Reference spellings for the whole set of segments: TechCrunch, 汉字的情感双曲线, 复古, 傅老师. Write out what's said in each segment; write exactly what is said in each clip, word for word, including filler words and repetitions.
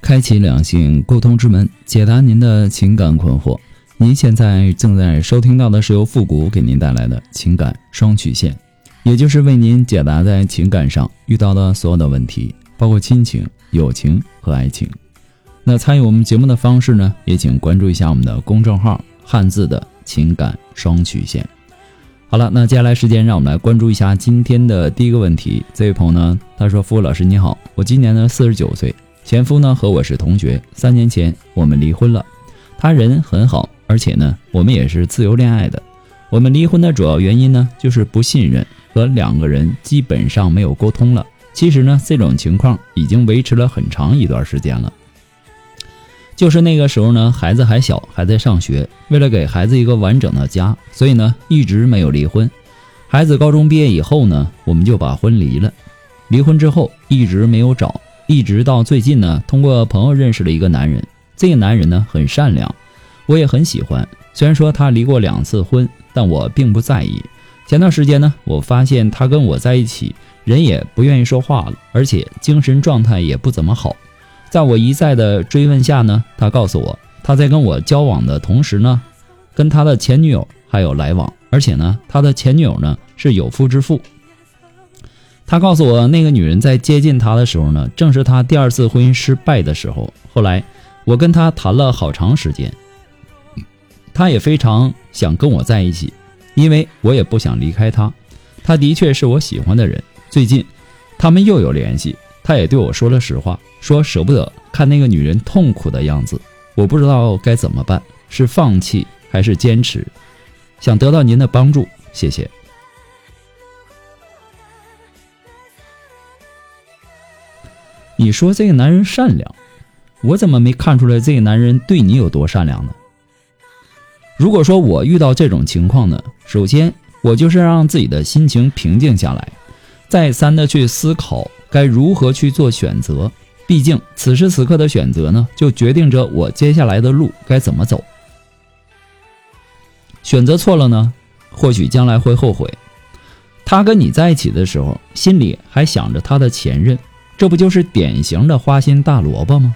开启两性沟通之门，解答您的情感困惑。您现在正在收听到的是由复古给您带来的情感双曲线，也就是为您解答在情感上遇到的所有的问题，包括亲情、友情和爱情。那参与我们节目的方式呢，也请关注一下我们的公众号汉字的情感双曲线。好了，那接下来时间让我们来关注一下今天的第一个问题。这位朋友呢，他说：复古老师你好，我今年呢四十九岁，前夫呢和我是同学，三年前我们离婚了。他人很好，而且呢我们也是自由恋爱的。我们离婚的主要原因呢就是不信任和两个人基本上没有沟通了。其实呢这种情况已经维持了很长一段时间了。就是那个时候呢孩子还小，还在上学，为了给孩子一个完整的家，所以呢一直没有离婚。孩子高中毕业以后呢我们就把婚离了。离婚之后一直没有找，一直到最近呢通过朋友认识了一个男人。这个男人呢很善良，我也很喜欢，虽然说他离过两次婚，但我并不在意。前段时间呢我发现他跟我在一起人也不愿意说话了，而且精神状态也不怎么好。在我一再的追问下呢，他告诉我他在跟我交往的同时呢跟他的前女友还有来往，而且呢他的前女友呢是有夫之妇。他告诉我那个女人在接近他的时候呢正是他第二次婚姻失败的时候。后来我跟他谈了好长时间，他也非常想跟我在一起，因为我也不想离开他，他的确是我喜欢的人。最近他们又有联系，他也对我说了实话，说舍不得看那个女人痛苦的样子。我不知道该怎么办，是放弃还是坚持，想得到您的帮助，谢谢。你说这个男人善良，我怎么没看出来这个男人对你有多善良呢？如果说我遇到这种情况呢，首先我就是让自己的心情平静下来，再三的去思考该如何去做选择。毕竟此时此刻的选择呢，就决定着我接下来的路该怎么走。选择错了呢，或许将来会后悔。他跟你在一起的时候，心里还想着他的前任，这不就是典型的花心大萝卜吗？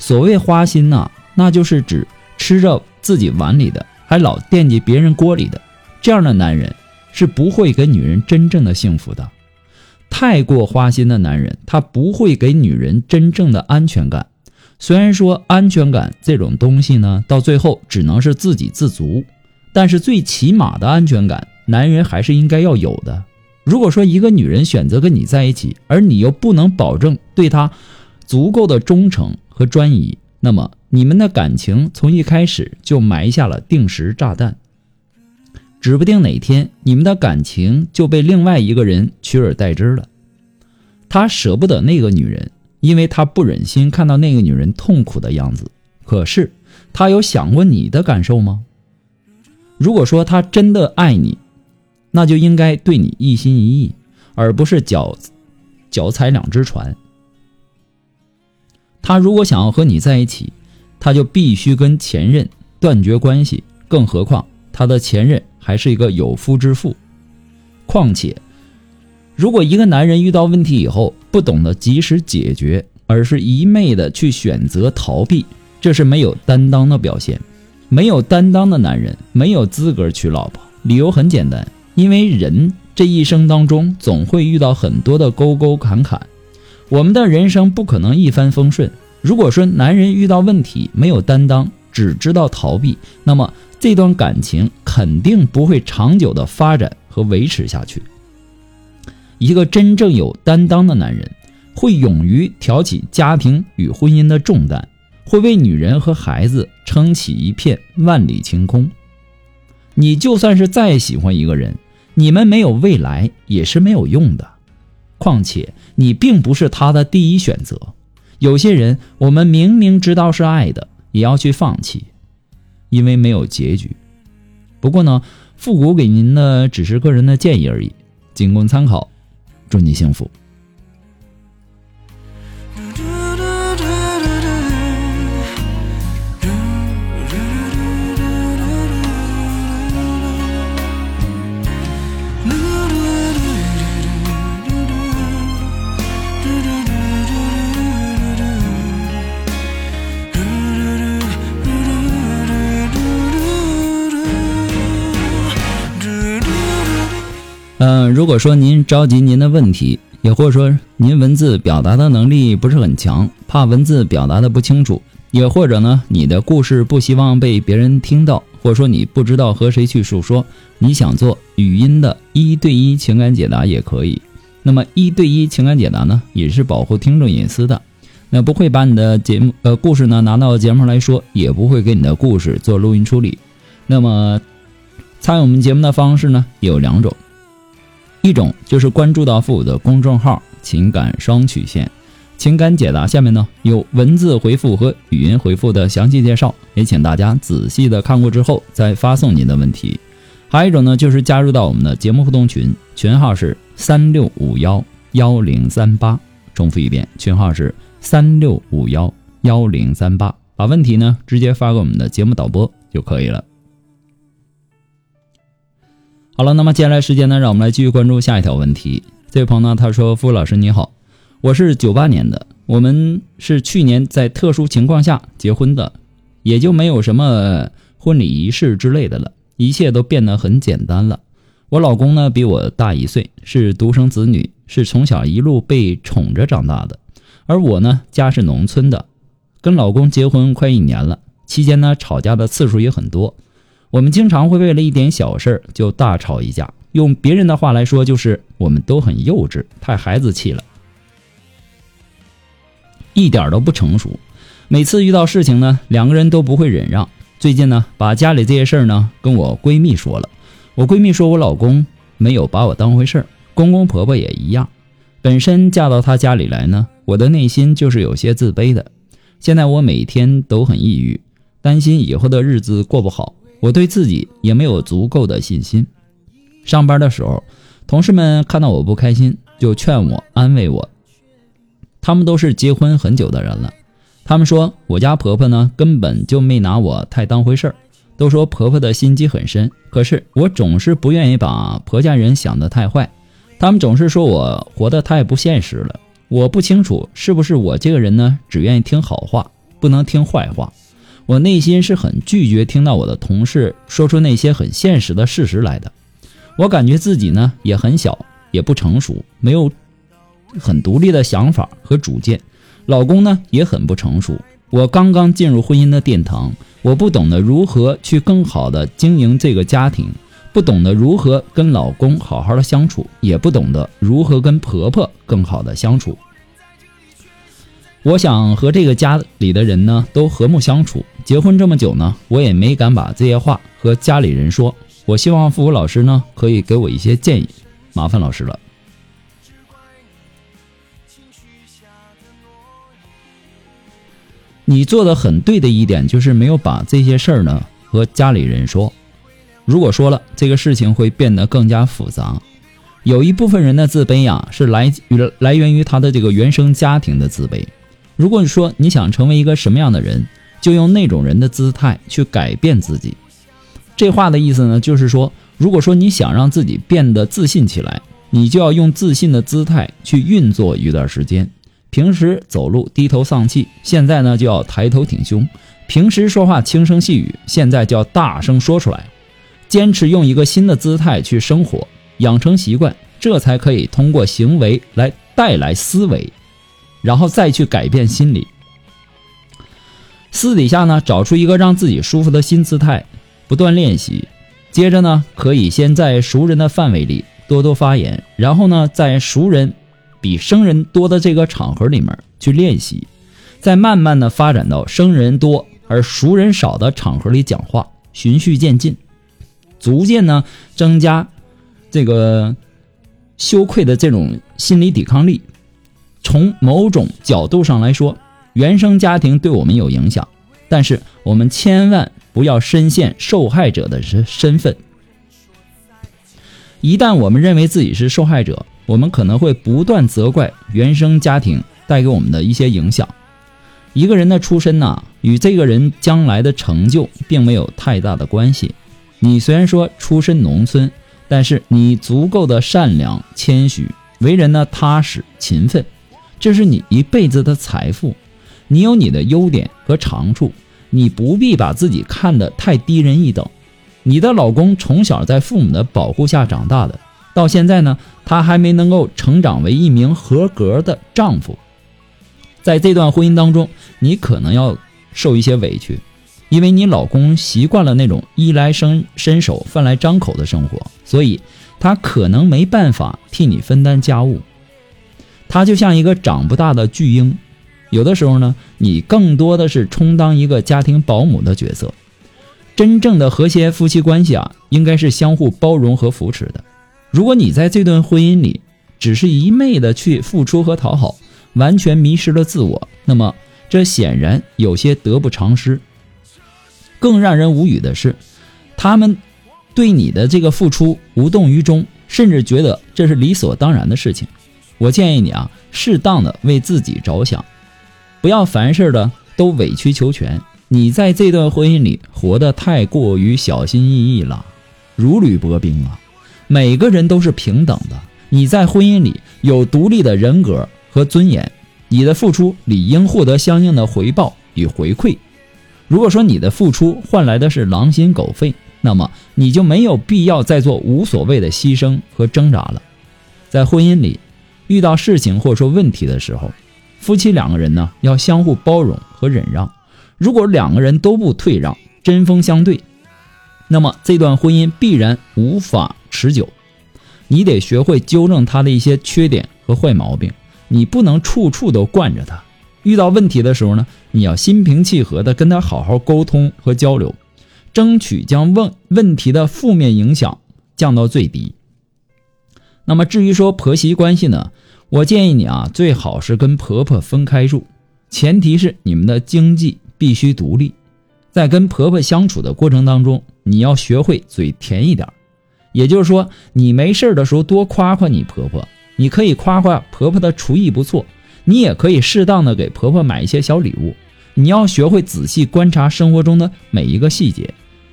所谓花心啊，那就是指吃着自己碗里的，还老惦记别人锅里的。这样的男人是不会给女人真正的幸福的。太过花心的男人，他不会给女人真正的安全感。虽然说安全感这种东西呢，到最后只能是自给自足，但是最起码的安全感，男人还是应该要有的。如果说一个女人选择跟你在一起，而你又不能保证对她足够的忠诚和专一，那么你们的感情从一开始就埋下了定时炸弹，指不定哪天你们的感情就被另外一个人取而代之了。他舍不得那个女人，因为他不忍心看到那个女人痛苦的样子。可是他有想过你的感受吗？如果说他真的爱你，那就应该对你一心一意，而不是脚脚踩两只船。他如果想要和你在一起，他就必须跟前任断绝关系，更何况他的前任还是一个有夫之妇。况且如果一个男人遇到问题以后不懂得及时解决，而是一昧的去选择逃避，这是没有担当的表现。没有担当的男人没有资格娶老婆，理由很简单，因为人这一生当中总会遇到很多的沟沟坎坎，我们的人生不可能一帆风顺。如果说男人遇到问题没有担当，只知道逃避，那么这段感情肯定不会长久的发展和维持下去。一个真正有担当的男人，会勇于挑起家庭与婚姻的重担，会为女人和孩子撑起一片万里晴空。你就算是再喜欢一个人，你们没有未来也是没有用的。况且你并不是他的第一选择。有些人我们明明知道是爱的，也要去放弃，因为没有结局。不过呢，复古给您的只是个人的建议而已，仅供参考。祝你幸福。嗯，如果说您着急您的问题，也或者说您文字表达的能力不是很强，怕文字表达的不清楚，也或者呢，你的故事不希望被别人听到，或者说你不知道和谁去诉说，你想做语音的一对一情感解答也可以。那么一对一情感解答呢，也是保护听众隐私的，那不会把你的节目呃故事呢拿到节目来说，也不会给你的故事做录音处理。那么参与我们节目的方式呢，也有两种。一种就是关注到复古的公众号情感双曲线情感解答，下面呢有文字回复和语音回复的详细介绍，也请大家仔细的看过之后再发送您的问题。还有一种呢，就是加入到我们的节目互动群，群号是三六五一一零三八，重复一遍，群号是三六五一一零三八，把问题呢直接发给我们的节目导播就可以了。好了，那么接下来时间呢，让我们来继续关注下一条问题。这位朋友呢，他说：“傅老师你好，我是九八年的，我们是去年在特殊情况下结婚的，也就没有什么婚礼仪式之类的了，一切都变得很简单了。我老公呢比我大一岁，是独生子女，是从小一路被宠着长大的，而我呢家是农村的，跟老公结婚快一年了，期间呢吵架的次数也很多。”我们经常会为了一点小事就大吵一架，用别人的话来说就是我们都很幼稚，太孩子气了，一点都不成熟。每次遇到事情呢，两个人都不会忍让。最近呢，把家里这些事儿呢跟我闺蜜说了，我闺蜜说我老公没有把我当回事儿，公公婆婆也一样。本身嫁到她家里来呢，我的内心就是有些自卑的。现在我每天都很抑郁，担心以后的日子过不好，我对自己也没有足够的信心。上班的时候，同事们看到我不开心，就劝我安慰我。他们都是结婚很久的人了，他们说我家婆婆呢根本就没拿我太当回事儿，都说婆婆的心机很深，可是我总是不愿意把婆家人想得太坏，他们总是说我活得太不现实了。我不清楚是不是我这个人呢只愿意听好话，不能听坏话。我内心是很拒绝听到我的同事说出那些很现实的事实来的。我感觉自己呢也很小，也不成熟，没有很独立的想法和主见。老公呢也很不成熟。我刚刚进入婚姻的殿堂，我不懂得如何去更好的经营这个家庭，不懂得如何跟老公好好的相处，也不懂得如何跟婆婆更好的相处。我想和这个家里的人呢都和睦相处。结婚这么久呢，我也没敢把这些话和家里人说。我希望复古老师呢可以给我一些建议，麻烦老师了。你做的很对的一点就是没有把这些事儿呢和家里人说。如果说了，这个事情会变得更加复杂。有一部分人的自卑呀、啊、是来来源于他的这个原生家庭的自卑。如果你说你想成为一个什么样的人，就用那种人的姿态去改变自己。这话的意思呢，就是说，如果说你想让自己变得自信起来，你就要用自信的姿态去运作一段时间。平时走路低头丧气，现在呢就要抬头挺胸；平时说话轻声细语，现在就要大声说出来。坚持用一个新的姿态去生活，养成习惯，这才可以通过行为来带来思维。然后再去改变心理。私底下呢，找出一个让自己舒服的新姿态，不断练习。接着呢，可以先在熟人的范围里多多发言，然后呢，在熟人比生人多的这个场合里面去练习，再慢慢的发展到生人多而熟人少的场合里讲话，循序渐进，逐渐呢增加这个羞愧的这种心理抵抗力。从某种角度上来说，原生家庭对我们有影响，但是我们千万不要深陷受害者的身份。一旦我们认为自己是受害者，我们可能会不断责怪原生家庭带给我们的一些影响。一个人的出身呢，与这个人将来的成就并没有太大的关系。你虽然说出身农村，但是你足够的善良、谦虚，为人呢踏实、勤奋，这是你一辈子的财富。你有你的优点和长处，你不必把自己看得太低人一等。你的老公从小在父母的保护下长大的，到现在呢，他还没能够成长为一名合格的丈夫。在这段婚姻当中，你可能要受一些委屈，因为你老公习惯了那种衣来伸伸手饭来张口的生活，所以他可能没办法替你分担家务。他就像一个长不大的巨婴，有的时候呢，你更多的是充当一个家庭保姆的角色。真正的和谐夫妻关系啊，应该是相互包容和扶持的。如果你在这段婚姻里只是一昧的去付出和讨好，完全迷失了自我，那么这显然有些得不偿失。更让人无语的是，他们对你的这个付出无动于衷，甚至觉得这是理所当然的事情。我建议你啊，适当的为自己着想，不要凡事的都委曲求全。你在这段婚姻里活得太过于小心翼翼了，如履薄冰啊。每个人都是平等的，你在婚姻里有独立的人格和尊严，你的付出理应获得相应的回报与回馈。如果说你的付出换来的是狼心狗肺，那么你就没有必要再做无所谓的牺牲和挣扎了。在婚姻里遇到事情或者说问题的时候，夫妻两个人呢要相互包容和忍让。如果两个人都不退让，针锋相对，那么这段婚姻必然无法持久。你得学会纠正他的一些缺点和坏毛病，你不能处处都惯着他。遇到问题的时候呢，你要心平气和的跟他好好沟通和交流，争取将问问题的负面影响降到最低。那么至于说婆媳关系呢，我建议你啊，最好是跟婆婆分开住，前提是你们的经济必须独立。在跟婆婆相处的过程当中，你要学会嘴甜一点，也就是说，你没事的时候多夸夸你婆婆，你可以夸夸婆婆的厨艺不错，你也可以适当的给婆婆买一些小礼物。你要学会仔细观察生活中的每一个细节，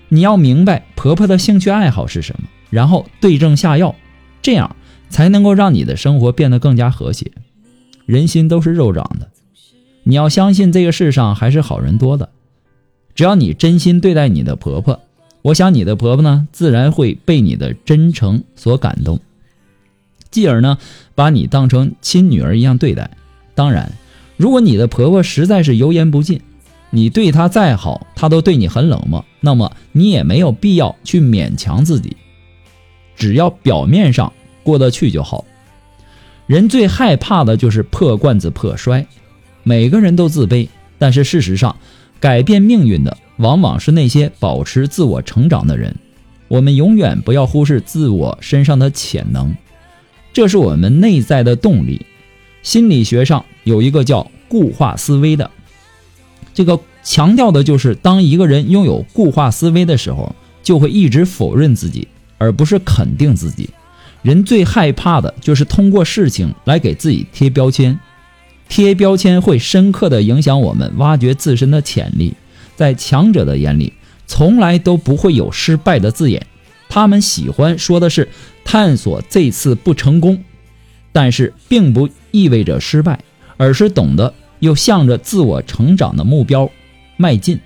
你要明白婆婆的兴趣爱好是什么，然后对症下药，这样才能够让你的生活变得更加和谐。人心都是肉长的，你要相信这个世上还是好人多的。只要你真心对待你的婆婆，我想你的婆婆呢，自然会被你的真诚所感动，继而呢，把你当成亲女儿一样对待。当然，如果你的婆婆实在是油盐不进，你对她再好，她都对你很冷漠，那么你也没有必要去勉强自己，只要表面上过得去就好。人最害怕的就是破罐子破摔。每个人都自卑，但是事实上，改变命运的往往是那些保持自我成长的人。我们永远不要忽视自我身上的潜能，这是我们内在的动力。心理学上有一个叫固化思维的，这个强调的就是当一个人拥有固化思维的时候，就会一直否认自己，而不是肯定自己。人最害怕的就是通过事情来给自己贴标签，贴标签会深刻地影响我们挖掘自身的潜力。在强者的眼里，从来都不会有失败的字眼，他们喜欢说的是探索这次不成功，但是并不意味着失败，而是懂得又向着自我成长的目标迈进。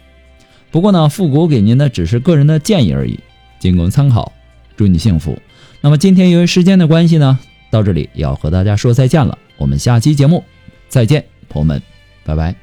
不过呢，复古给您的只是个人的建议而已，仅供参考。祝你幸福。那么今天由于时间的关系呢，到这里要和大家说再见了，我们下期节目再见，朋友们，拜拜。